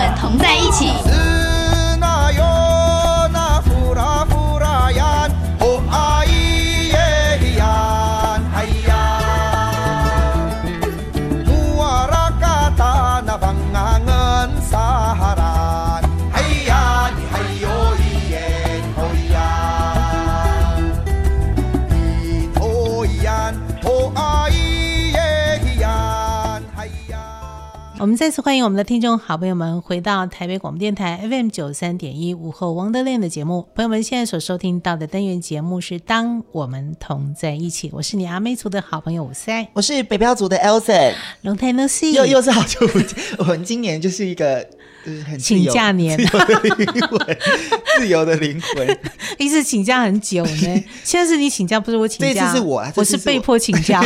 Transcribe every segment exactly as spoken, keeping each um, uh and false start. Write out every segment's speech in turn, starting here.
们同在一起。我们再次欢迎我们的听众好朋友们回到台北广播电台 F M 九十三点一 午后 Wonderland 的节目。朋友们现在所收听到的单元节目是当我们同在一起，我是你阿妹族的好朋友伍塞，我是北漂族的 Elson LongTai Noci， 又, 又是好久不见。我们今年就是一个就是很自由请假年，自由的灵魂，自由的灵魂，一直请假很久呢。现在是你请假，不是我请假，这次是我、啊，我是被迫请假。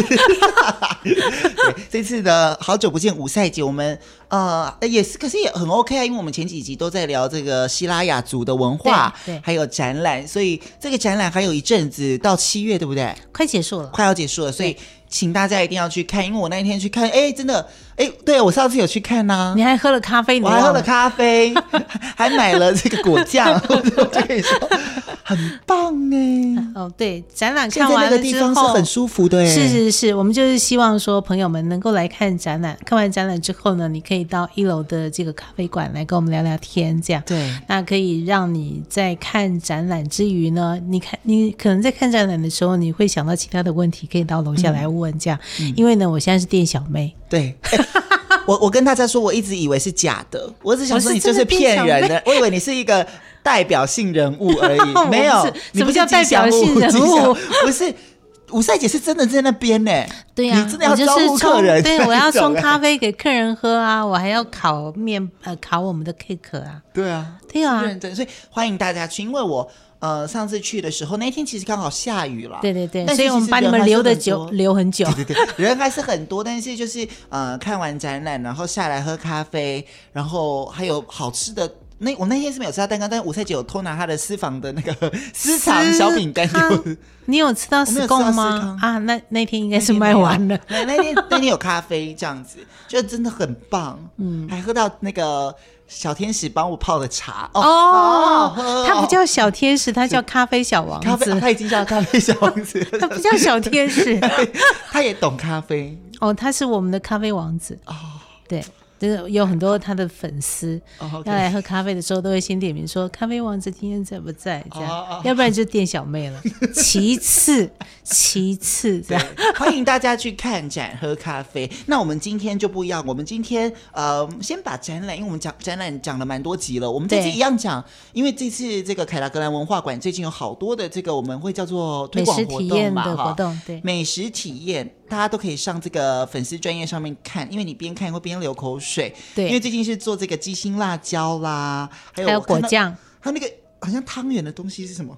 这次的好久不见伍塞姐，我们呃也是，可是也很 OK 啊，因为我们前几集都在聊这个西拉雅族的文化，还有展览，所以这个展览还有一阵子到七月，对不对？快结束了，快要结束了，所以。请大家一定要去看，因为我那一天去看，哎、欸，真的，哎、欸，对我上次有去看啊，你还喝了咖啡，我还喝了咖啡，还买了这个果酱，我就跟你说，很棒哎。哦，对，展览看完了之后，现在那个地方是很舒服的哎。是是是，我们就是希望说朋友们能够来看展览，看完展览之后呢，你可以到一楼的这个咖啡馆来跟我们聊聊天，这样。对。那可以让你在看展览之余呢，你看你可能在看展览的时候，你会想到其他的问题，可以到楼下来问。嗯这样，因为呢，我现在是店小妹。对，欸、我我跟大家说，我一直以为是假的，我只想说你就是骗人的，我, 我以为你是一个代表性人物而已，没有，你不叫代表性人物，不是。伍塞姐是真的在那边呢、欸，对呀、啊，你真的要招呼客人，对，我要冲咖啡给客人喝啊，我还要烤面呃烤我们的 cake 啊，对啊，对啊，认真，所以欢迎大家去，因为我呃上次去的时候那天其实刚好下雨了，对对对，所以我们把你们留的久留很久，对对对，人还是很多，但是就是呃看完展览然后下来喝咖啡，然后还有好吃的。那我那天是没有吃到蛋糕，但是伍塞姐有偷拿她的私房的那个私藏小饼干给我。你有吃到司贡吗？啊，那那天应该是卖完了。那那天那天有咖啡这样子，就真的很棒。嗯，还喝到那个小天使帮我泡的茶。哦，哦哦他不叫小天使，他叫咖啡小王子。咖啡啊、他已经叫咖啡小王子，他不叫小天使。他也懂咖啡。哦，他是我们的咖啡王子。哦，对。就是有很多他的粉丝、oh, okay. 要来喝咖啡的时候都会先点名说咖啡王子今天在不在这样， oh, oh, oh. 要不然就店小妹了其次其次这样欢迎大家去看展喝咖啡。那我们今天就不一样，我们今天呃先把展览，因为我们讲展览讲了蛮多集了，我们这次一样讲，因为这次这个凯达格兰文化馆最近有好多的这个我们会叫做推广活动嘛，美食体验的活动，对，美食体验大家都可以上这个粉丝专页上面看，因为你边看会边流口水。对，因为最近是做这个鸡心辣椒啦，还有果酱，还有那个好像汤圆的东西是什么？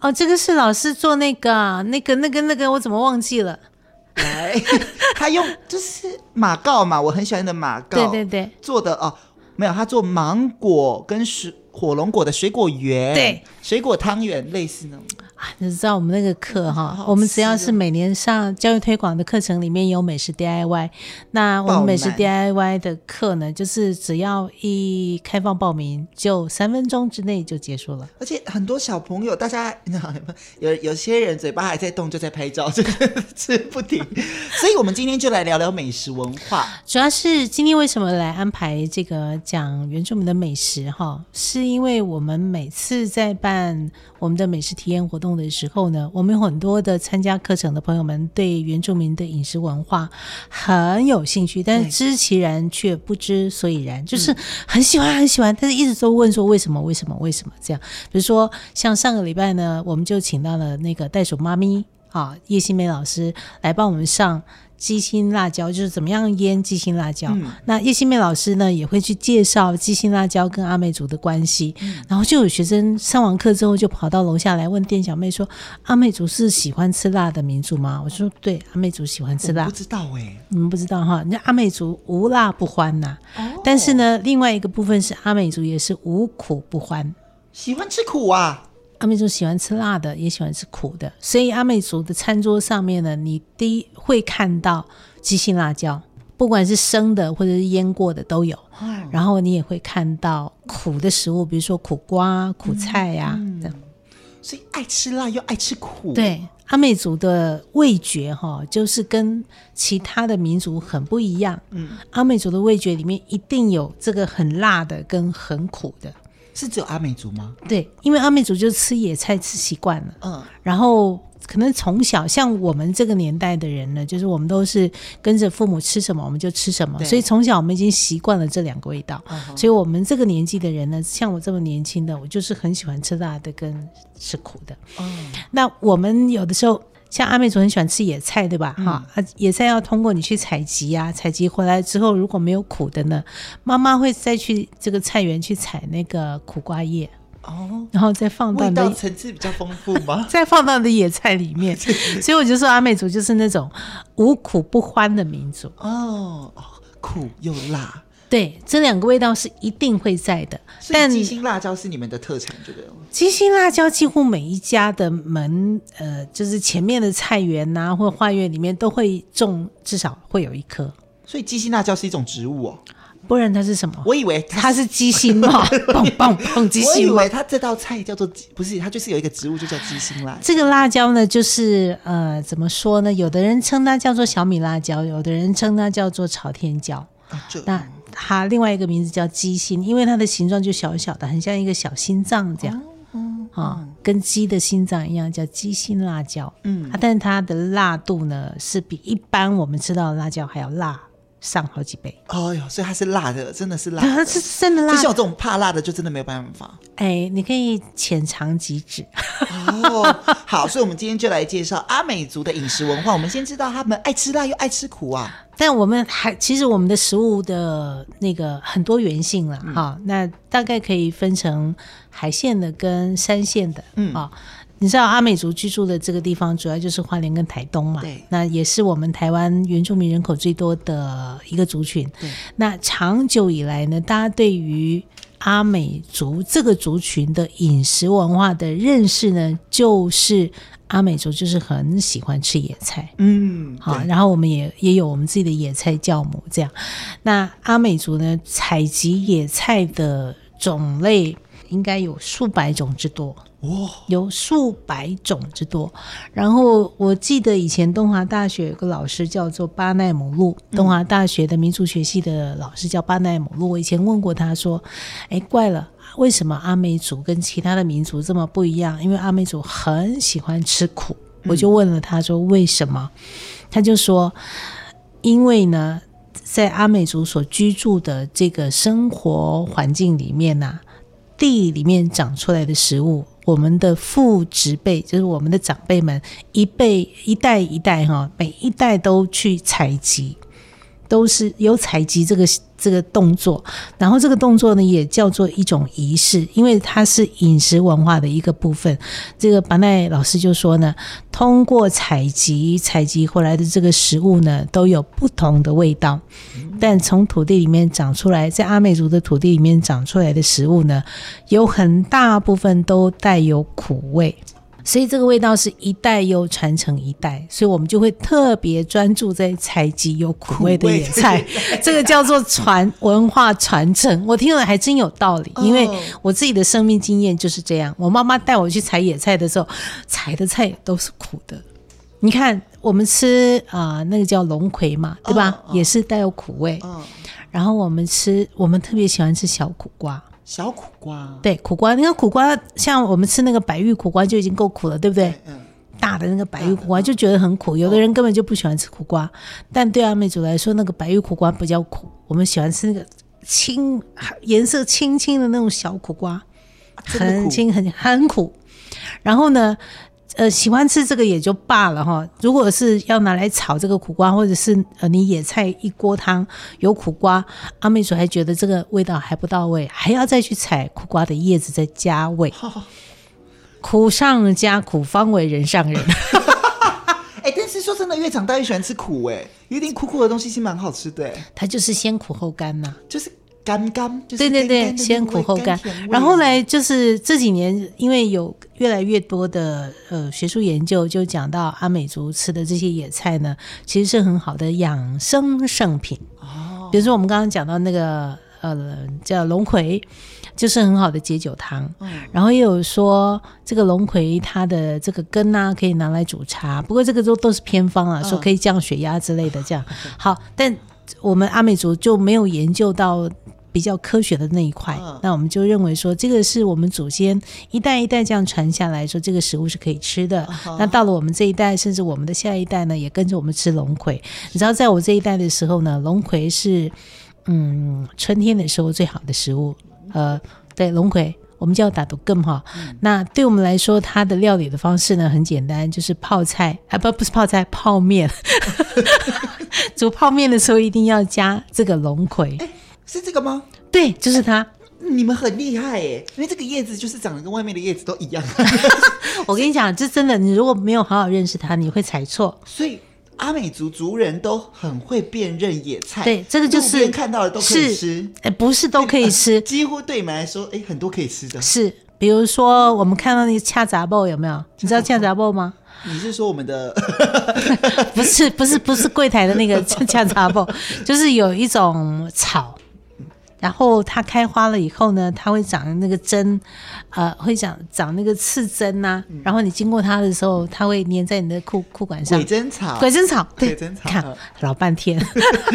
哦，这个是老师做那个那个那个那个，我怎么忘记了？来，他用就是马告嘛，我很喜欢的马告，对对对，做的哦，没有，他做芒果跟水火龙果的水果圆，对，水果汤圆类似那种。啊、你知道我们那个课哈、嗯，我们只要是每年上教育推广的课程里面有美食 D I Y， 那我们美食 D I Y 的课呢，就是只要一开放报名，就三分钟之内就结束了。而且很多小朋友，大家有有些人嘴巴还在动，就在拍照，就吃不停。所以我们今天就来聊聊美食文化。主要是今天为什么来安排这个讲原住民的美食哈，是因为我们每次在办我们的美食体验活动的时候呢，我们有很多的参加课程的朋友们对原住民的饮食文化很有兴趣，但是知其然却不知所以然，就是很喜欢很喜欢，但是一直都问说为什么为什么为什么这样。比如说像上个礼拜呢，我们就请到了那个袋鼠妈咪啊叶欣梅老师来帮我们上鸡心辣椒，就是怎么样腌鸡心辣椒、嗯、那叶欣妹老师呢也会去介绍鸡心辣椒跟阿美族的关系、嗯、然后就有学生上完课之后就跑到楼下来问店小妹说阿美族是喜欢吃辣的民族吗？我说对，阿美族喜欢吃辣，我不知道哎、欸，你们不知道哈，那阿美族无辣不欢呐、啊哦。但是呢另外一个部分是阿美族也是无苦不欢，喜欢吃苦啊，阿美族喜欢吃辣的也喜欢吃苦的，所以阿美族的餐桌上面呢，你第一会看到鸡心辣椒，不管是生的或者是腌过的都有、哦、然后你也会看到苦的食物，比如说苦瓜苦菜啊、嗯嗯、所以爱吃辣又爱吃苦。对，阿美族的味觉、哦、就是跟其他的民族很不一样、嗯、阿美族的味觉里面一定有这个很辣的跟很苦的。是只有阿美族吗？对，因为阿美族就吃野菜吃习惯了、嗯、然后可能从小像我们这个年代的人呢，就是我们都是跟着父母吃什么我们就吃什么，所以从小我们已经习惯了这两个味道、嗯、所以我们这个年纪的人呢，像我这么年轻的，我就是很喜欢吃辣的跟吃苦的、嗯、那我们有的时候像阿美族很喜欢吃野菜对吧、嗯啊、野菜要通过你去采集啊，采集回来之后如果没有苦的呢，妈妈会再去这个菜园去采那个苦瓜叶哦、然后再放到你的味道层次比较丰富吗再放到你的野菜里面所以我就说阿美族就是那种无苦不欢的民族。哦，苦又辣，对，这两个味道是一定会在的。但鸡心辣椒是你们的特产对不对？鸡心辣椒几乎每一家的门、呃、就是前面的菜园啊或花园里面都会种，至少会有一颗。所以鸡心辣椒是一种植物哦，不然它是什么？我以为它是鸡心帽蹦蹦蹦鸡心帽。我以为它这道菜叫做，不是，它就是有一个植物就叫鸡心辣椒。这个辣椒呢就是呃，怎么说呢，有的人称它叫做小米辣椒，有的人称它叫做朝天椒、啊、那它另外一个名字叫鸡心，因为它的形状就小小的，很像一个小心脏这样、嗯嗯啊、跟鸡的心脏一样，叫鸡心辣椒、嗯啊、但是它的辣度呢是比一般我们吃到的辣椒还要辣上好几倍。哦呦，所以它是辣的，真的是辣的，它是真的辣的。就像我这种怕辣的就真的没有办法。哎，你可以浅尝即止哦。好，所以我们今天就来介绍阿美族的饮食文化。我们先知道他们爱吃辣又爱吃苦啊，但我们还其实我们的食物的那个很多元性啦、嗯哦、那大概可以分成海线的跟山线的、嗯哦、你知道阿美族居住的这个地方主要就是花莲跟台东嘛，对，那也是我们台湾原住民人口最多的一个族群。对，那长久以来呢，大家对于阿美族这个族群的饮食文化的认识呢，就是阿美族就是很喜欢吃野菜，嗯，好，然后我们也也有我们自己的野菜酵母这样。那阿美族呢，采集野菜的种类应该有数百种之多，哦、有数百种之多。然后我记得以前东华大学有个老师叫做巴奈姆路、嗯、东华大学的民族学系的老师叫巴奈姆路，我以前问过他说，哎，怪了，为什么阿美族跟其他的民族这么不一样？因为阿美族很喜欢吃苦、嗯、我就问了他说为什么，他就说因为呢在阿美族所居住的这个生活环境里面啊，地里面长出来的食物，我们的父执辈就是我们的长辈们一辈一代一代、哦、每一代都去采集，都是有采集这个这个动作，然后这个动作呢也叫做一种仪式，因为它是饮食文化的一个部分。这个巴奈老师就说呢，通过采集采集回来的这个食物呢都有不同的味道，但从土地里面长出来，在阿美族的土地里面长出来的食物呢，有很大部分都带有苦味，所以这个味道是一代又传承一代，所以我们就会特别专注在采集有苦味的野菜，这个叫做传文化传承。我听了还真有道理、哦、因为我自己的生命经验就是这样，我妈妈带我去采野菜的时候，采的菜都是苦的。你看我们吃、呃、那个叫龙葵嘛对吧、哦哦、也是带有苦味、哦、然后我们吃我们特别喜欢吃小苦瓜。小苦瓜，对，苦瓜，那个苦瓜像我们吃那个白玉苦瓜就已经够苦了对不对、嗯、大的那个白玉苦瓜就觉得很苦、嗯、有的人根本就不喜欢吃苦瓜、嗯、但对阿美族来说那个白玉苦瓜比较苦，我们喜欢吃那个青颜色青青的那种小苦瓜、啊、很清很很苦。然后呢呃，喜欢吃这个也就罢了哈。如果是要拿来炒这个苦瓜，或者是呃你野菜一锅汤有苦瓜，阿美族还觉得这个味道还不到位，还要再去采苦瓜的叶子再加味。哦、苦上加苦，方为人上人。哎、欸，但是说真的，越长大越喜欢吃苦哎、欸，有点苦苦的东西是蛮好吃的、欸。它就是先苦后甘呐、啊，就是。甘甘，就是、对对对，先苦后甘。然后后来就是这几年，因为有越来越多的呃学术研究，就讲到阿美族吃的这些野菜呢，其实是很好的养生圣品。哦，比如说我们刚刚讲到那个呃叫龙葵，就是很好的解酒汤。嗯，然后也有说这个龙葵它的这个根啊可以拿来煮茶，不过这个都都是偏方啊，嗯，说可以降血压之类的这样。嗯，好，但我们阿美族就没有研究到比较科学的那一块，嗯，那我们就认为说这个是我们祖先一代一代这样传下来，说这个食物是可以吃的，嗯，那到了我们这一代甚至我们的下一代呢也跟着我们吃龙葵。你知道在我这一代的时候呢，龙葵是嗯春天的时候最好的食物。呃，对，龙葵我们叫打毒更哈。那对我们来说，它的料理的方式呢很简单，就是泡菜啊，不不是泡菜，泡面。煮泡面的时候一定要加这个龙葵。欸，是这个吗？对，就是它。欸，你们很厉害耶，因为这个叶子就是长得跟外面的叶子都一样。我跟你讲，这真的，你如果没有好好认识它，你会踩错。所以阿美族族人都很会辨认野菜，对，这个就是路边看到的都可以吃，欸，不是都可以吃，呃、几乎对你们来说，欸，很多可以吃的。是，比如说我们看到那个恰杂包有没有？你知道恰杂包吗？你是说我们的不是不是不是柜台的那个恰杂包，就是有一种草，然后它开花了以后呢，它会长那个针，呃，会长长那个刺针啊，嗯。然后你经过它的时候，它会粘在你的裤裤管上。鬼针草，鬼针草，对，鬼针草看，嗯，老半天，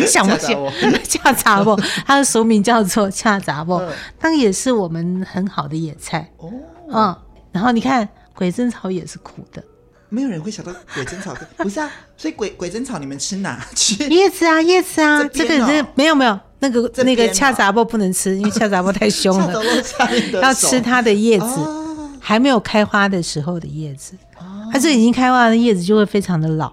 想不起恰杂布，它的俗名叫做恰杂布，那个也是我们很好的野菜。哦，嗯，然后你看鬼针草也是苦的。没有人会想到鬼针草，不是啊？所以鬼鬼针草你们吃哪？吃叶子啊，叶子啊，这个这没有没有那个、哦、那个恰杂包不能吃，因为恰杂包太凶了，要吃它的叶子，哦，还没有开花的时候的叶子，哦，它这已经开花的叶子就会非常的老，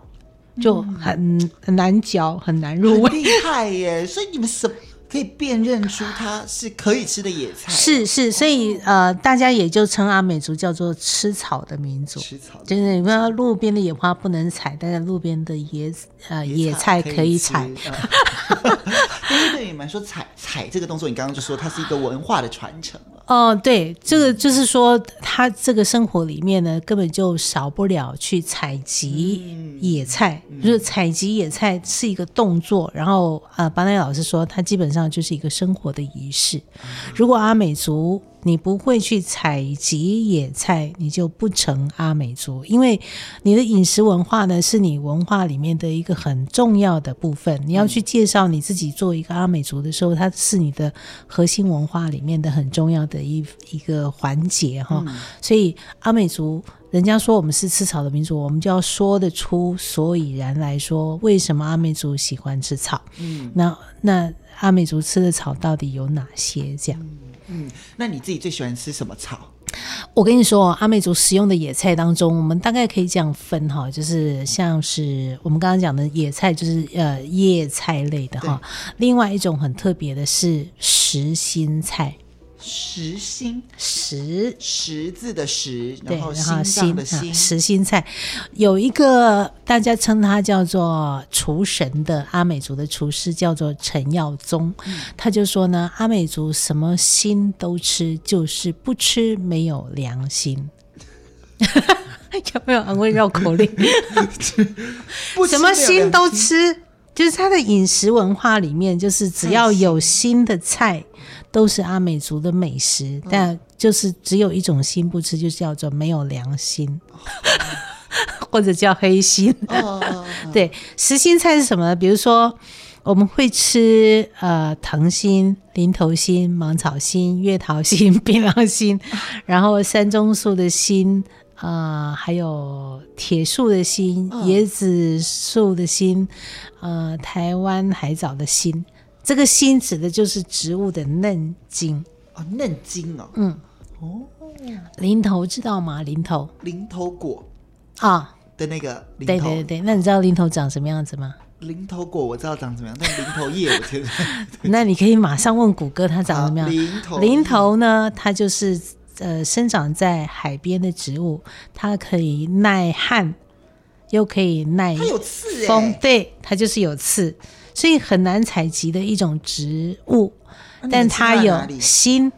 嗯，就很很难嚼，很难入味。很厉害耶！所以你们什么可以辨认出它是可以吃的野菜？是是，所以呃，大家也就称阿美族叫做吃草的民族。吃草，就是你看路边的野花不能采，但是路边的野呃野菜可以采。但是对你们说采采这个动作，你刚刚就说它是一个文化的传承了。哦，呃，对，这个就是说，它这个生活里面呢，根本就少不了去采集野菜，嗯，就是采集野菜是一个动作。然后呃，巴奈老师说，它基本上就是一个生活的仪式。如果阿美族你不会去采集野菜，你就不成阿美族，因为你的饮食文化呢是你文化里面的一个很重要的部分。你要去介绍你自己做一个阿美族的时候，它是你的核心文化里面的很重要的一一个环节哈。所以阿美族人家说我们是吃草的民族，我们就要说得出所以然来，说为什么阿美族喜欢吃草，嗯，那那阿美族吃的草到底有哪些这样。嗯，那你自己最喜欢吃什么草？我跟你说，阿美族食用的野菜当中，我们大概可以这样分哈，就是像是我们刚刚讲的野菜，就是呃叶菜类的哈。另外一种很特别的是实心菜。实心，实实字的实，然后心脏的心，实心菜。有一个大家称他叫做厨神的阿美族的厨师叫做陈耀宗，嗯，他就说呢，阿美族什么心都吃，就是不吃没有良心。有没有很会绕口令？什么心都吃，就是他的饮食文化里面，就是只要有心的菜都是阿美族的美食，嗯，但就是只有一种心不吃，就叫做没有良心，哦，或者叫黑心。哦哦哦，对，实心菜是什么呢？比如说我们会吃呃藤心、林头心、芒草心、月桃心、槟榔心，然后山中树的心，呃，还有铁树的心、嗯、椰子树的心，呃，台湾海藻的心。这个心指的就是植物的嫩茎。哦，嫩茎哦。嗯。哦。林头知道吗？林头。林头果。啊。的那个林头。对对对，那你知道林头长什么样子吗？林头果我知道长什么样，但林头叶我觉得。那你可以马上问谷歌它长什么样。啊，林头。林头呢，它就是呃生长在海边的植物，它可以耐旱，又可以耐风。它有刺欸。对，它就是有刺。所以很难采集的一种植物，但它有心，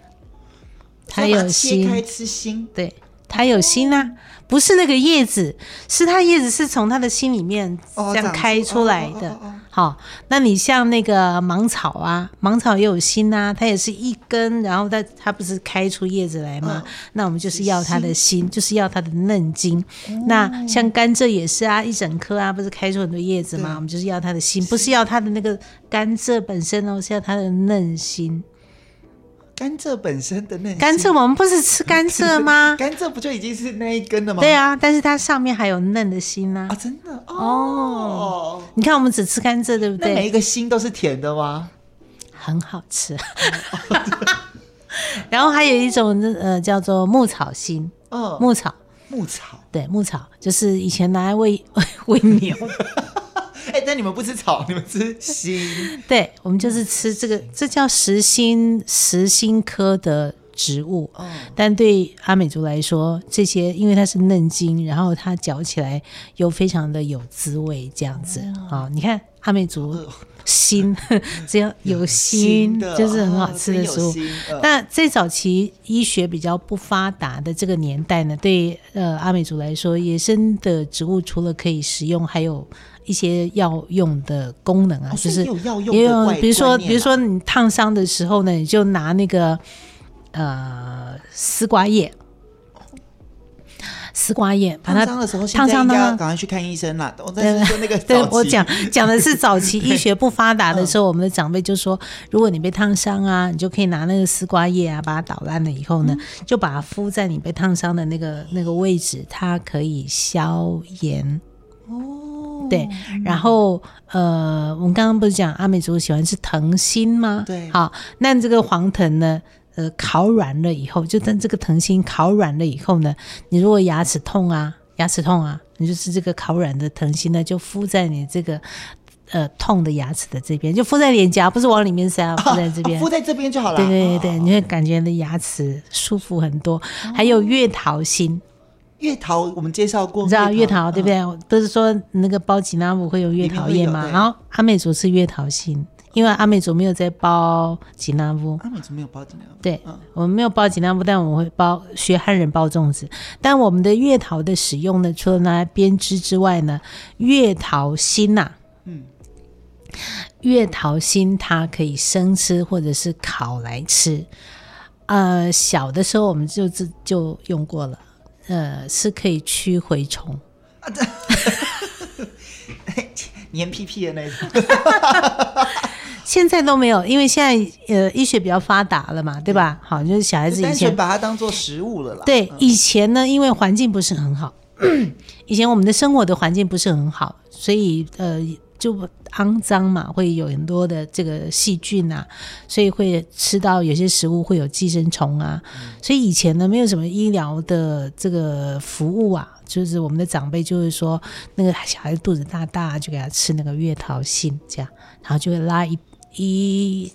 它有心，切开吃心，对，它有心啊，不是那个叶子，是它叶子是从它的心里面这样开出来的。哦哦哦哦哦，好，那你像那个芒草啊，芒草也有心啊，它也是一根，然后 它, 它不是开出叶子来吗、哦、那我们就是要它的心，就是要它的嫩茎、哦、那像甘蔗也是啊，一整颗啊，不是开出很多叶子吗？我们就是要它的心，不是要它的那个甘蔗本身哦，是要它的嫩心。甘蔗本身的嫩心，甘蔗我们不是吃甘蔗吗？甘蔗不就已经是那一根了吗？对啊，但是它上面还有嫩的心啊！啊，真的 哦, 哦！你看我们只吃甘蔗，对不对？那每一个心都是甜的吗？很好吃。然后还有一种呃叫做牧草心，哦、牧草，牧草，对，牧草就是以前拿来喂喂牛。哎、欸，但你们不吃草，你们吃心。对，我们就是吃这个，这叫实心实心科的植物、哦、但对阿美族来说，这些因为它是嫩茎，然后它嚼起来又非常的有滋味，这样子、哦哦、你看阿美族、哦、心只要有心就是很好吃的食物、哦、那在早期医学比较不发达的这个年代呢，对、呃、阿美族来说，野生的植物除了可以食用，还有一些药用的功能啊，哦、就是也有药用的怪，比如说，比如说你烫伤的时候呢，你就拿那个呃丝瓜叶，丝瓜叶把它烫伤的时候，烫伤的要赶快去看医生啦。我在说那个早期，对，我讲讲的是早期医学不发达的时候，我们的长辈就说，如果你被烫伤啊，你就可以拿那个丝瓜叶啊，把它捣烂了以后呢，嗯、就把它敷在你被烫伤的那个那个位置，它可以消炎。哦。对，然后呃，我们刚刚不是讲阿美族喜欢吃藤心吗？对，好，那这个黄藤呢，呃，烤软了以后，就等这个藤心烤软了以后呢，你如果牙齿痛啊，牙齿痛啊，你就是这个烤软的藤心呢，就敷在你这个呃痛的牙齿的这边，就敷在脸颊，不是往里面塞啊，敷在这边，啊啊、敷在这边就好了。对对对，你会感觉你的牙齿舒服很多。哦、还有月桃心。月桃我们介绍过，你知道月桃、嗯、对不对？不是说那个包吉纳姆会有月桃叶吗？然后阿美族是月桃心，因为阿美族没有在包吉纳姆，阿美族没有包吉纳姆，对、嗯、我们没有包吉纳姆，但我们会包学汉人包粽子。但我们的月桃的使用呢，除了拿来编织之外呢，月桃心啊，嗯，月桃心它可以生吃或者是烤来吃。呃，小的时候我们就就用过了。呃，是可以驱蛔虫，黏屁屁的那种。现在都没有，因为现在呃医学比较发达了嘛，对吧？好，就是小孩子以前单纯把它当做食物了啦。对，以前呢，因为环境不是很好，以前我们的生活的环境不是很好，所以呃就肮脏嘛，会有很多的这个细菌啊，所以会吃到有些食物会有寄生虫啊、嗯、所以以前呢没有什么医疗的这个服务啊，就是我们的长辈就是说那个小孩肚子大大就给他吃那个月桃心，这样然后就会拉一一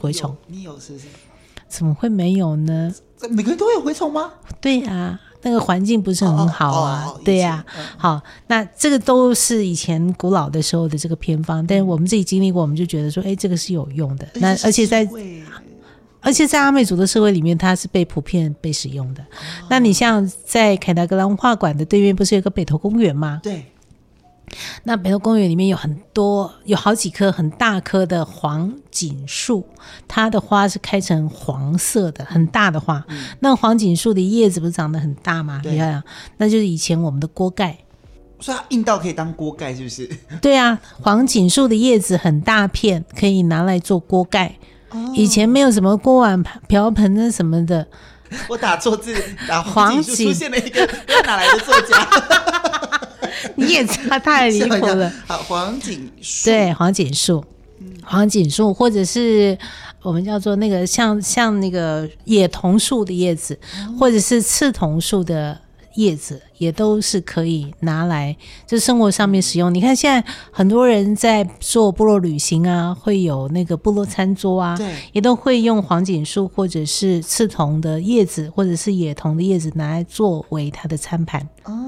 蛔虫。你有是不是？怎么会没有呢？每个人都会有蛔虫吗？对啊，那个环境不是很好啊，哦哦哦、对呀、啊嗯，好，那这个都是以前古老的时候的这个偏方，但是我们自己经历过，我们就觉得说，哎，这个是有用的。那而且在而且在阿美族的社会里面，它是被普遍被使用的。哦、那你像在凯达格兰文化馆的对面，不是有个北投公园吗？对。那北投公园里面有很多，有好几棵很大棵的黄锦树，它的花是开成黄色的，很大的花、嗯、那黄锦树的叶子不是长得很大吗？你看、啊、那就是以前我们的锅盖，所以它硬到可以当锅盖，是不是？对啊，黄锦树的叶子很大片，可以拿来做锅盖、哦、以前没有什么锅碗瓢盆什么的。我打错字，打黄锦树出现了一个不知道哪来的作家。你也差太离谱了。好，黄锦树，对，黄锦树，黄锦树，或者是我们叫做那个像像那个野桐树的叶子，或者是刺桐树的叶子，也都是可以拿来就生活上面使用。你看现在很多人在做部落旅行啊，会有那个部落餐桌啊，也都会用黄锦树或者是刺桐的叶子，或者是野桐的叶子拿来作为它的餐盘。哦。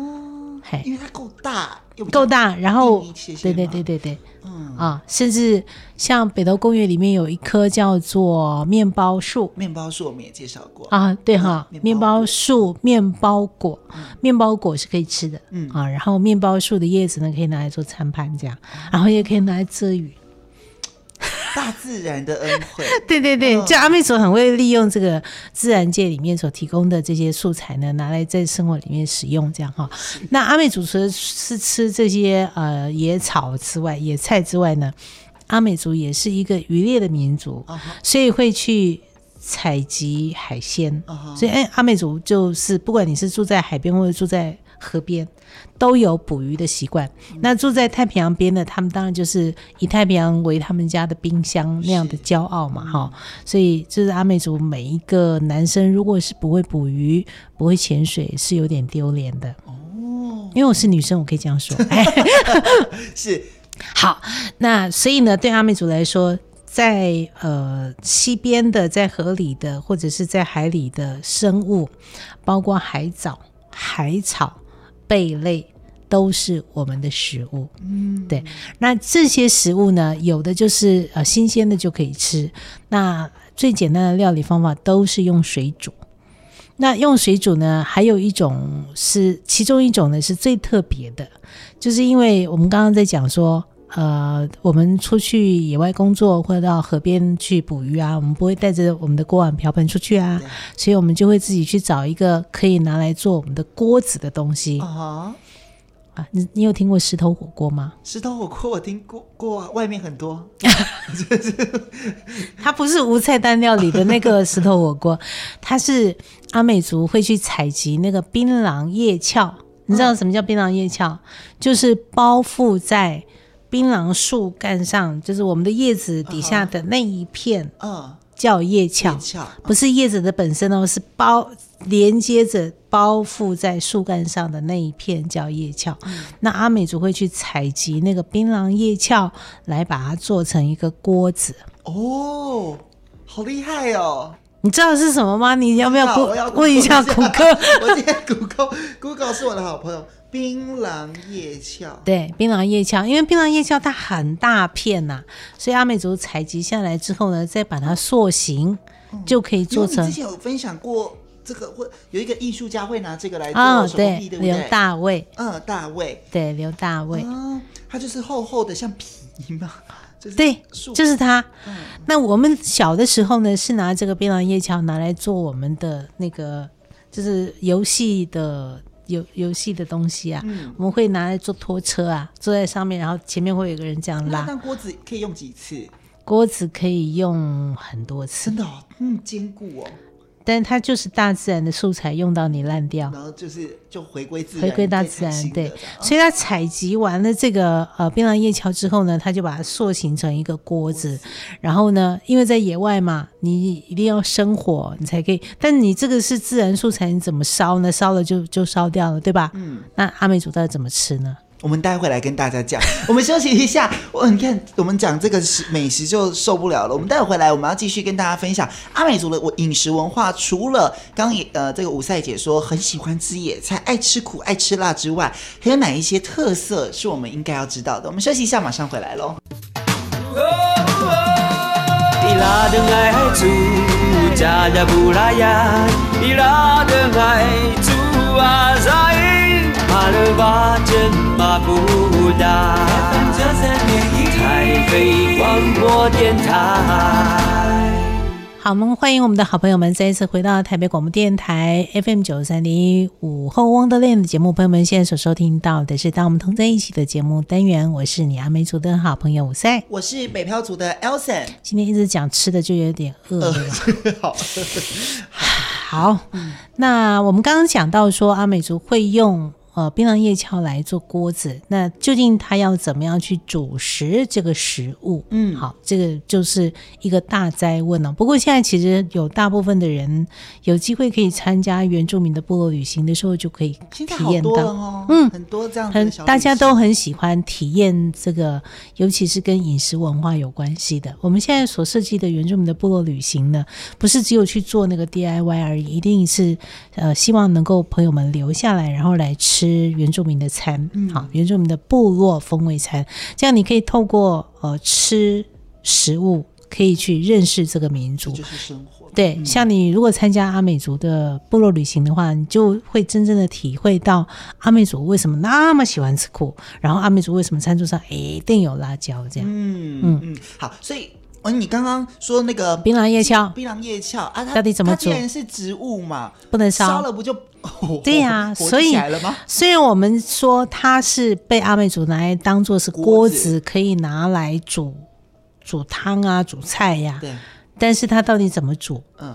因为它够大，够大，然后些些对对对对对，嗯啊，甚至像北投公园里面有一棵叫做面包树，面包树我们也介绍过啊，对哈、嗯，面包树、面包果、嗯，面包果是可以吃的，嗯啊，然后面包树的叶子呢可以拿来做餐盘这样，嗯、然后也可以拿来遮雨。大自然的恩惠对对对、哦、就阿妹所很会利用这个自然界里面所提供的这些素材呢，拿来在生活里面使用这样哈。那阿妹主持是吃这些呃野草之外野菜之外呢，阿美族也是一个渔猎的民族、哦、所以会去采集海鲜、哦、所以、哎、阿美族就是不管你是住在海边或者住在河边都有捕鱼的习惯、嗯、那住在太平洋边的他们当然就是以太平洋为他们家的冰箱那样的骄傲嘛、哦、所以就是阿美族每一个男生如果是不会捕鱼不会潜水是有点丢脸的、哦、因为我是女生我可以这样说是好，那所以呢对阿美族来说在呃溪边的在河里的或者是在海里的生物包括海藻海草贝类都是我们的食物、嗯、对，那这些食物呢有的就是、呃、新鲜的就可以吃，那最简单的料理方法都是用水煮，那用水煮呢还有一种是其中一种呢是最特别的，就是因为我们刚刚在讲说呃，我们出去野外工作或者到河边去捕鱼啊，我们不会带着我们的锅碗瓢盆出去啊，所以我们就会自己去找一个可以拿来做我们的锅子的东西、uh-huh. 啊、你, 你有听过石头火锅吗？石头火锅我听过过，外面很多它不是无菜单料理的那个石头火锅它是阿美族会去采集那个槟榔叶鞘，你知道什么叫槟榔叶鞘、嗯、就是包覆在槟榔树干上，就是我们的叶子底下的那一片叫叶鞘、uh-huh. 不是叶子的本身哦，是包连接着包覆在树干上的那一片叫叶鞘、uh-huh. 那阿美族会去采集那个槟榔叶鞘来把它做成一个锅子哦、oh, 好厉害哦，你知道是什么吗？你要不要问一下谷歌？我今天谷歌谷歌是我的好朋友。槟榔叶鞘，对，槟榔叶鞘，因为槟榔叶鞘它很大片呐、啊，所以阿美族采集下来之后呢，再把它塑形，嗯、就可以做成。你之前有分享过这个，有一个艺术家会拿这个来做手工艺、哦，对不对？刘大卫，嗯，大卫，对，刘大卫，啊，它就是厚厚的像皮嘛。就是、对，就是它、嗯、那我们小的时候呢是拿这个槟榔叶鞘拿来做我们的那个就是游戏的游游戏的东西啊、嗯、我们会拿来做拖车啊，坐在上面然后前面会有个人这样拉。那锅子可以用几次？锅子可以用很多次，真的哦，嗯，坚固哦，但它就是大自然的素材用到你烂掉，然后就是就回归自然，回归大自然，对、哦、所以它采集完了这个呃槟榔叶鞘之后呢，它就把它塑形成一个锅子，然后呢因为在野外嘛你一定要生火你才可以，但你这个是自然素材你怎么烧呢？烧了就就烧掉了，对吧？嗯，那阿美族到底怎么吃呢？我们待会来跟大家讲，我们休息一下。我你看，我们讲这个美食就受不了了。我们待会回来，我们要继续跟大家分享阿美族的饮食文化。除了刚也呃这个吴赛姐说很喜欢吃野菜、爱吃苦、爱吃辣之外，还有哪一些特色是我们应该要知道的？我们休息一下，马上回来喽。好，我们欢迎我们的好朋友们再一次回到台北广播电台 F M 九十三点一 午后Wonderland 的节目。朋友们现在所收听到的是当我们同在一起的节目单元，我是你阿美族的好朋友武赛，我是北漂族的 Elson。 今天一直讲吃的就有点饿了、呃、好好、嗯、那我们刚刚讲到说阿美族会用呃，槟榔叶鞘来做锅子，那究竟它要怎么样去煮食这个食物？嗯，好，这个就是一个大哉问哦。不过现在其实有大部分的人有机会可以参加原住民的部落旅行的时候，就可以体验到。哦、嗯，很多这样的小旅行，大家都很喜欢体验这个，尤其是跟饮食文化有关系的。我们现在所设计的原住民的部落旅行呢，不是只有去做那个 D I Y 而已，一定是呃希望能够朋友们留下来，然后来吃。吃原住民的餐、嗯啊、原住民的部落风味餐，这样你可以透过、呃、吃食物可以去认识这个民族，就是生活。对、嗯、像你如果参加阿美族的部落旅行的话，你就会真正的体会到阿美族为什么那么喜欢吃苦，然后阿美族为什么餐桌上一定有辣椒这样。嗯嗯嗯，好，所以哦，你刚刚说那个槟榔叶鞘，槟榔叶鞘啊，它到底怎么煮？它既然是植物嘛，不能烧，烧了不就、哦、对呀、啊？所以虽然我们说它是被阿美族拿来当作是锅子，可以拿来煮煮汤啊，煮菜呀、啊。对，但是它到底怎么煮？嗯，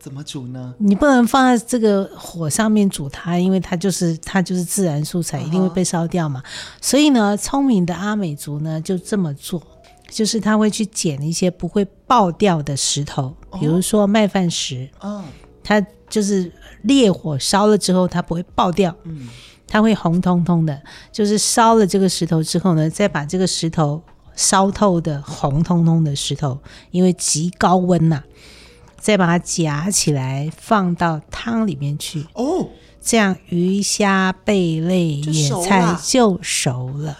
怎么煮呢？你不能放在这个火上面煮它，因为它就是它就是自然素材，一定会被烧掉嘛。Uh-huh. 所以呢，聪明的阿美族呢就这么做。就是他会去捡一些不会爆掉的石头，比如说麦饭石、哦哦、它就是烈火烧了之后它不会爆掉、嗯、它会红彤彤的，就是烧了这个石头之后呢，再把这个石头烧透的红彤彤的石头，因为极高温啊，再把它夹起来放到汤里面去、哦、这样鱼虾贝类野菜就熟了。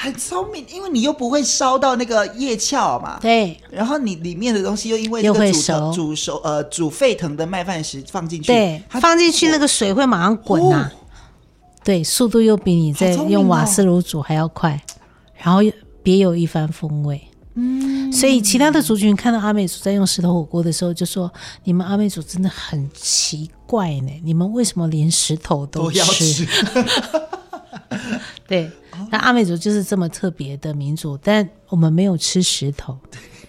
很聪明，因为你又不会烧到那个叶鞘嘛，对，然后你里面的东西又因为这个 煮, 熟 煮, 熟、呃、煮沸腾的麦饭石放进去，对，放进去那个水会马上滚啊、哦、对，速度又比你在用瓦斯炉煮还要快、哦、然后别有一番风味。嗯，所以其他的族群看到阿美族在用石头火锅的时候就说，你们阿美族真的很奇怪呢，你们为什么连石头都吃, 都要吃对，那阿美族就是这么特别的民族，但我们没有吃石头，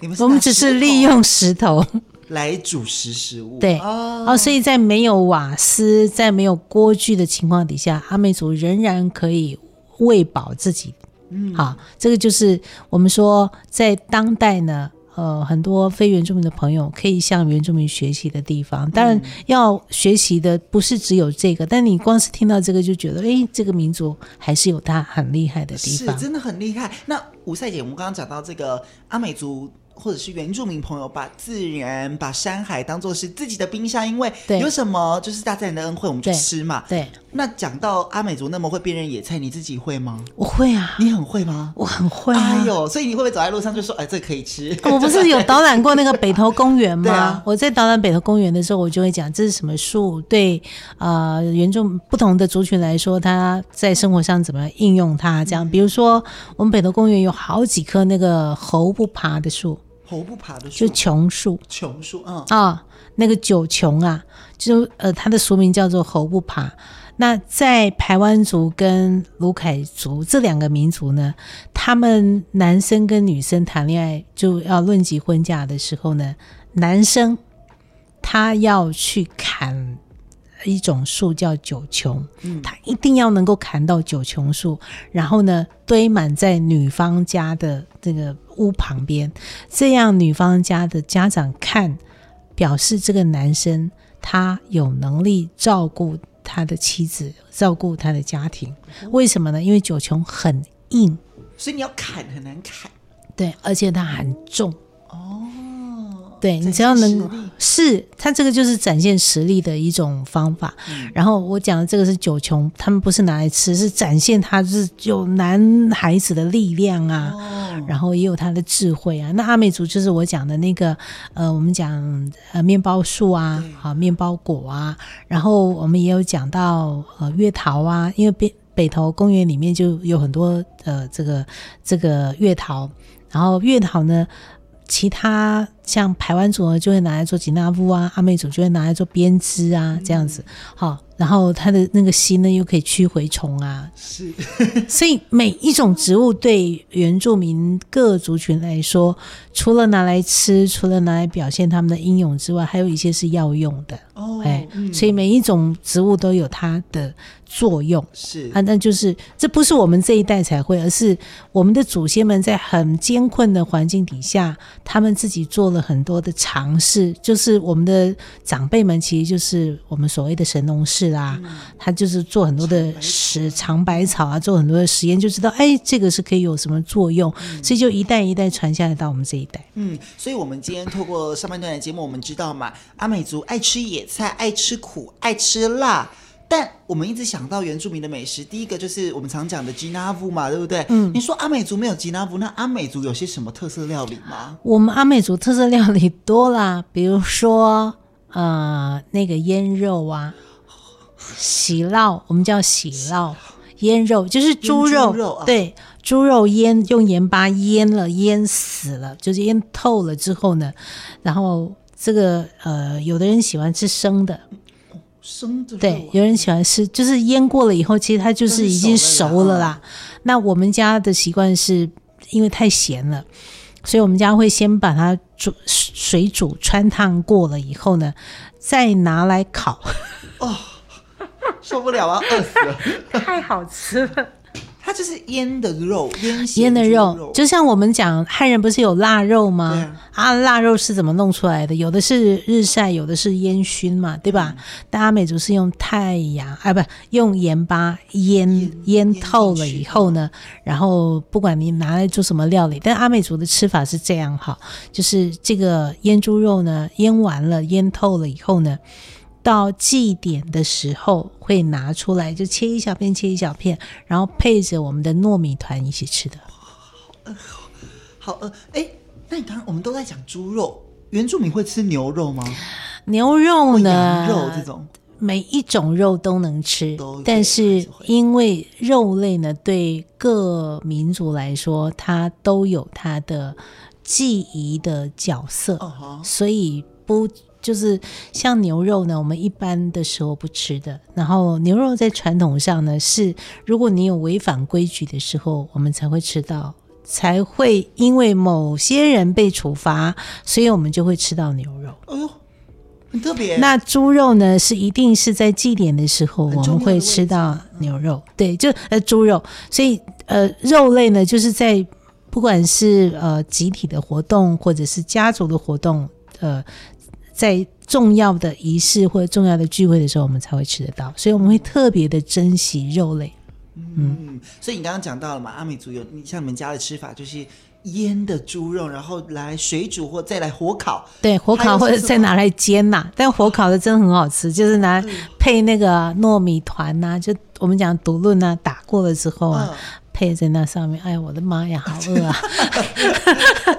你们是拿石头，我们只是利用石头来煮食食物。对、哦哦、所以在没有瓦斯在没有锅具的情况底下，阿美族仍然可以喂饱自己、嗯啊、这个就是我们说在当代呢呃，很多非原住民的朋友可以向原住民学习的地方，当然要学习的不是只有这个、嗯、但你光是听到这个就觉得哎，这个民族还是有它很厉害的地方，是真的很厉害。那吴赛姐，我们刚刚讲到这个阿美族或者是原住民朋友把自然把山海当作是自己的冰箱，因为有什么就是大自然的恩惠我们就吃嘛。 对, 对那讲到阿美族那么会辨认野菜，你自己会吗？我会啊。你很会吗？我很会啊。哎呦，所以你会不会走在路上就说哎，这个可以吃？我不是有导览过那个北投公园吗？对啊，我在导览北投公园的时候我就会讲这是什么树，对呃，原住不同的族群来说它在生活上怎么应用它这样、嗯、比如说我们北投公园有好几棵那个猴不爬的树，猴不爬的树就琼树，琼树啊、嗯哦，那个九琼啊，就呃，它的俗名叫做猴不爬。那在排湾族跟卢凯族这两个民族呢，他们男生跟女生谈恋爱就要论及婚嫁的时候呢，男生他要去砍一种树叫九琼、嗯、他一定要能够砍到九琼树，然后呢堆满在女方家的这个屋旁边，这样女方家的家长看表示这个男生他有能力照顾他的妻子，照顾他的家庭。为什么呢？因为九琼很硬，所以你要砍很难砍，对，而且它很重哦。对，你只要能是他这个就是展现实力的一种方法、嗯、然后我讲的这个是九琼，他们不是拿来吃，是展现他是有男孩子的力量啊、哦、然后也有他的智慧啊。那阿美族就是我讲的那个呃，我们讲呃面包树啊，好、啊、面包果啊，然后我们也有讲到呃月桃啊，因为北北投公园里面就有很多呃这个这个月桃，然后月桃呢其他像排湾族就会拿来做吉纳布啊，阿美族就会拿来做编织啊、嗯、这样子。好，然后它的那个心呢又可以驱蛔虫啊，是所以每一种植物对原住民各族群来说，除了拿来吃，除了拿来表现他们的英勇之外，还有一些是药用的、哦哎嗯、所以每一种植物都有它的作用，是啊，那就是这不是我们这一代才会，而是我们的祖先们在很艰困的环境底下，他们自己做了很多的尝试，就是我们的长辈们其实就是我们所谓的神农氏啦、嗯、他就是做很多的实尝百草啊，做很多的实验就知道哎，这个是可以有什么作用、嗯、所以就一代一代传下来到我们这一代。嗯，所以我们今天透过上半段的节目我们知道嘛，阿美族爱吃野菜，爱吃苦，爱吃辣，但我们一直想到原住民的美食，第一个就是我们常讲的吉纳夫嘛，对不对？嗯，你说阿美族没有吉纳夫，那阿美族有些什么特色料理吗？我们阿美族特色料理多啦，比如说呃那个腌肉啊，喜烙，我们叫喜烙，腌肉就是猪肉，猪肉啊、对，猪肉腌用盐巴腌了，腌死了，就是腌透了之后呢，然后这个呃，有的人喜欢吃生的，哦、生的肉、啊、对，有人喜欢吃，就是腌过了以后，其实它就是已经熟了啦。那我们家的习惯是因为太咸了，所以我们家会先把它煮水煮汆烫过了以后呢，再拿来烤。哦。受不了啊，饿死了！太好吃了，它就是腌的肉，腌腌的肉，就像我们讲汉人不是有腊肉吗？啊，腊肉是怎么弄出来的？有的是日晒，有的是烟熏嘛，对吧？嗯、但阿美族是用太阳，哎、啊，不用盐巴腌腌透了以后呢，然后不管你拿来做什么料理，但阿美族的吃法是这样哈，就是这个腌猪肉呢，腌完了，腌透了以后呢。到祭典的时候会拿出来，就切一小片切一小片，然后配着我们的糯米团一起吃的。好饿，哎、欸，那你刚刚我们都在讲猪肉，原住民会吃牛肉吗？牛肉呢？羊肉这种，每一种肉都能吃，但是因为肉类呢，对各民族来说，它都有它的记忆的角色， uh-huh. 所以不。就是像牛肉呢，我们一般的时候不吃的。然后牛肉在传统上呢，是如果你有违反规矩的时候，我们才会吃到，才会因为某些人被处罚，所以我们就会吃到牛肉。哎呦，很特别。那猪肉呢，是一定是在祭典的时候我们会吃到牛肉，对，就呃猪肉。所以呃肉类呢，就是在不管是呃集体的活动，或者是家族的活动，呃。在重要的仪式或者重要的聚会的时候，我们才会吃得到，所以我们会特别的珍惜肉类。嗯，嗯所以你刚刚讲到了嘛，阿美族有像你们家的吃法，就是腌的猪肉，然后来水煮或再来火烤，对，火烤或者再拿来煎呐、啊。但火烤的真的很好吃，就是拿配那个糯米团呐、啊，就我们讲独论呐，打过了之后啊。嗯配在那上面，哎我的妈呀，好饿啊！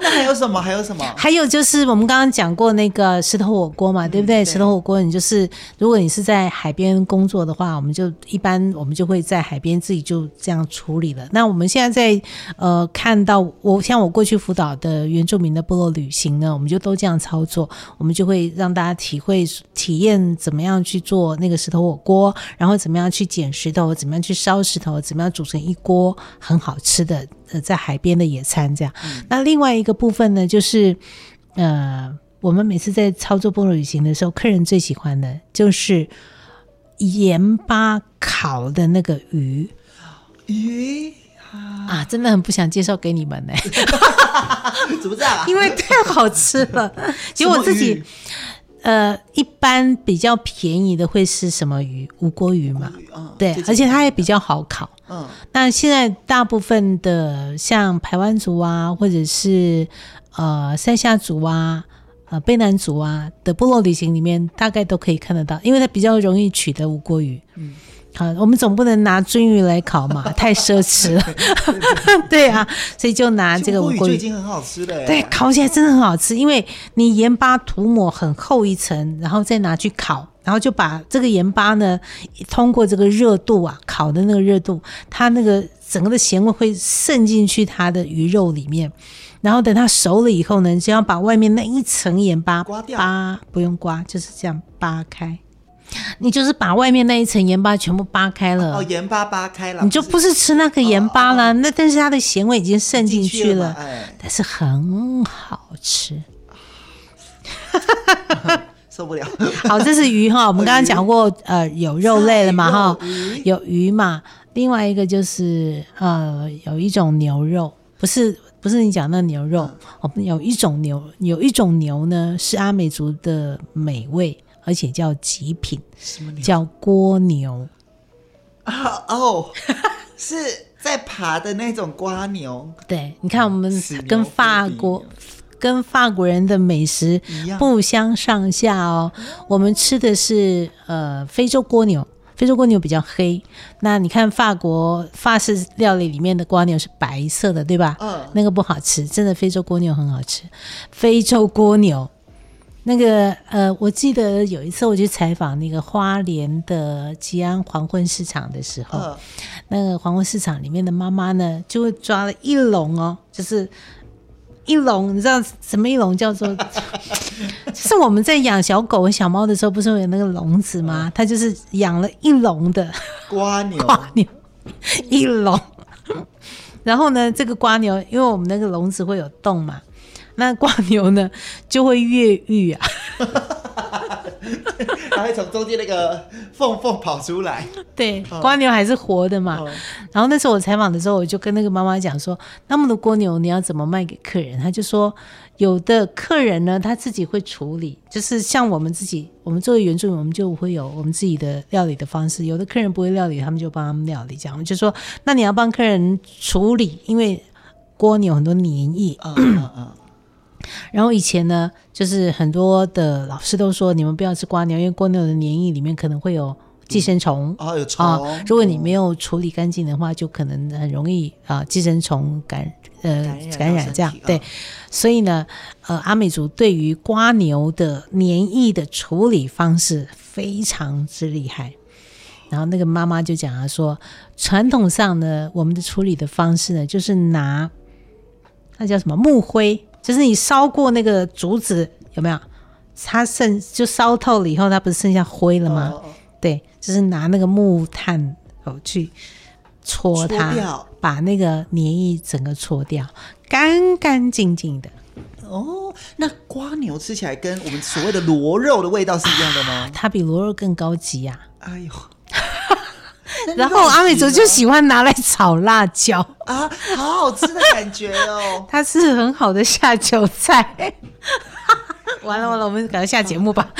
那还有什么？还有什么？还有就是我们刚刚讲过那个石头火锅嘛，嗯、对不对？石头火锅，你就是如果你是在海边工作的话，我们就一般我们就会在海边自己就这样处理了。那我们现在在呃看到我像我过去辅导的原住民的部落旅行呢，我们就都这样操作，我们就会让大家体会体验怎么样去做那个石头火锅，然后怎么样去捡石头，怎么样去烧石头，怎么样煮成一锅。很好吃的、呃、在海边的野餐这样、嗯、那另外一个部分呢就是呃，我们每次在操作部落旅行的时候客人最喜欢的就是盐巴烤的那个鱼鱼啊，真的很不想介绍给你们呢、欸、怎么这样、啊、因为太好吃了结果我自己呃，一般比较便宜的会是什么鱼？无锅鱼嘛，鱼嗯、对，而且它也比较好烤。嗯，那现在大部分的像排湾族啊，或者是呃塞夏族啊、呃卑南族啊的部落旅行里面，大概都可以看得到，因为它比较容易取得无锅鱼。嗯。好、啊，我们总不能拿鳟鱼来烤嘛，太奢侈了。对啊，所以就拿这个无锅鱼，就已经很好吃了耶。对，烤起来真的很好吃，因为你盐巴涂抹很厚一层，然后再拿去烤，然后就把这个盐巴呢，通过这个热度啊，烤的那个热度，它那个整个的咸味会渗进去它的鱼肉里面。然后等它熟了以后呢，就要把外面那一层盐巴刮掉，扒不用刮，就是这样扒开。你就是把外面那一层盐巴全部扒开了，哦，盐巴扒开了，你就不是吃那个盐巴了。哦哦哦、那但是它的咸味已经渗进去 了, 进去了、哎，但是很好吃，受不了。好，这是鱼哈，我们刚刚讲过，呃，有肉类了嘛哈，有鱼嘛，另外一个就是呃，有一种牛肉，不是。不是你讲那牛肉、嗯哦、有一种牛有一种牛呢是阿美族的美味，而且叫极品，叫蜗牛啊。哦是在爬的那种蜗牛。对，你看我们跟法国跟法国人的美食不相上下哦，我们吃的是呃非洲蜗牛，非洲蜗牛比较黑，那你看法国法式料理里面的蜗牛是白色的，对吧？嗯，那个不好吃，真的非洲蜗牛很好吃。非洲蜗牛那个呃，我记得有一次我去采访那个花莲的吉安黄昏市场的时候，嗯、那个黄昏市场里面的妈妈呢，就会抓了一笼哦，就是一笼，你知道什么一笼叫做？就是我们在养小狗、小猫的时候，不是有那个笼子吗？嗯、它就是养了一笼的蝸牛，蝸牛一笼。然后呢，这个蝸牛，因为我们那个笼子会有洞嘛。那蜗牛呢就会越狱啊它会从中间那个缝缝跑出来，对，蜗牛还是活的嘛、嗯、然后那时候我采访的时候，我就跟那个妈妈讲说，那么的蜗牛你要怎么卖给客人？他就说有的客人呢他自己会处理，就是像我们自己，我们作为原住民，我们就会有我们自己的料理的方式，有的客人不会料理，他们就帮他们料理，这样我就说那你要帮客人处理，因为蜗牛很多黏液，嗯嗯嗯然后以前呢，就是很多的老师都说，你们不要吃蝸牛，因为蝸牛的黏液里面可能会有寄生虫、嗯、啊，有虫、啊。如果你没有处理干净的话，就可能很容易啊寄生虫感呃感 染, 感染这样、啊、对。所以呢，呃，阿美族对于蝸牛的黏液的处理方式非常之厉害。然后那个妈妈就讲啊说，传统上呢，我们的处理的方式呢，就是拿那叫什么木灰。就是你烧过那个竹子有没有，它剩就烧透了以后它不是剩下灰了吗、哦、对，就是拿那个木炭、哦、去搓它，搓把那个黏液整个搓掉，干干净净的。哦，那蝸牛吃起来跟我们所谓的螺肉的味道是一样的吗？啊、它比螺肉更高级啊。哎呦然后阿美族就喜欢拿来炒辣椒啊，好好吃的感觉哦它是很好的下酒菜完了完了，我们赶快下节目吧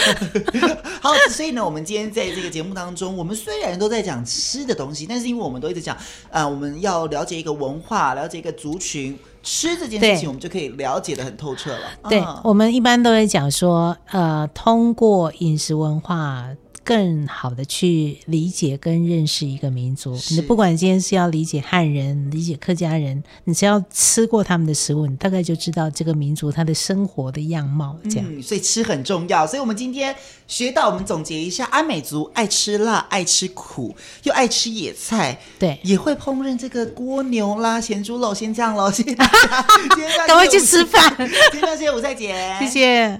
好，所以呢我们今天在这个节目当中，我们虽然都在讲吃的东西，但是因为我们都一直讲、呃、我们要了解一个文化，了解一个族群，吃这件事情我们就可以了解得很透彻了。对、嗯、我们一般都会讲说呃，通过饮食文化更好的去理解跟认识一个民族，你不管今天是要理解汉人，理解客家人，你只要吃过他们的食物，你大概就知道这个民族他的生活的样貌这样、嗯、所以吃很重要。所以我们今天学到，我们总结一下，阿美族爱吃辣，爱吃苦，又爱吃野菜，对，也会烹饪这个蜗牛啦、咸猪肉。先这样咯，先赶快去吃饭今天到这，我再见，谢谢。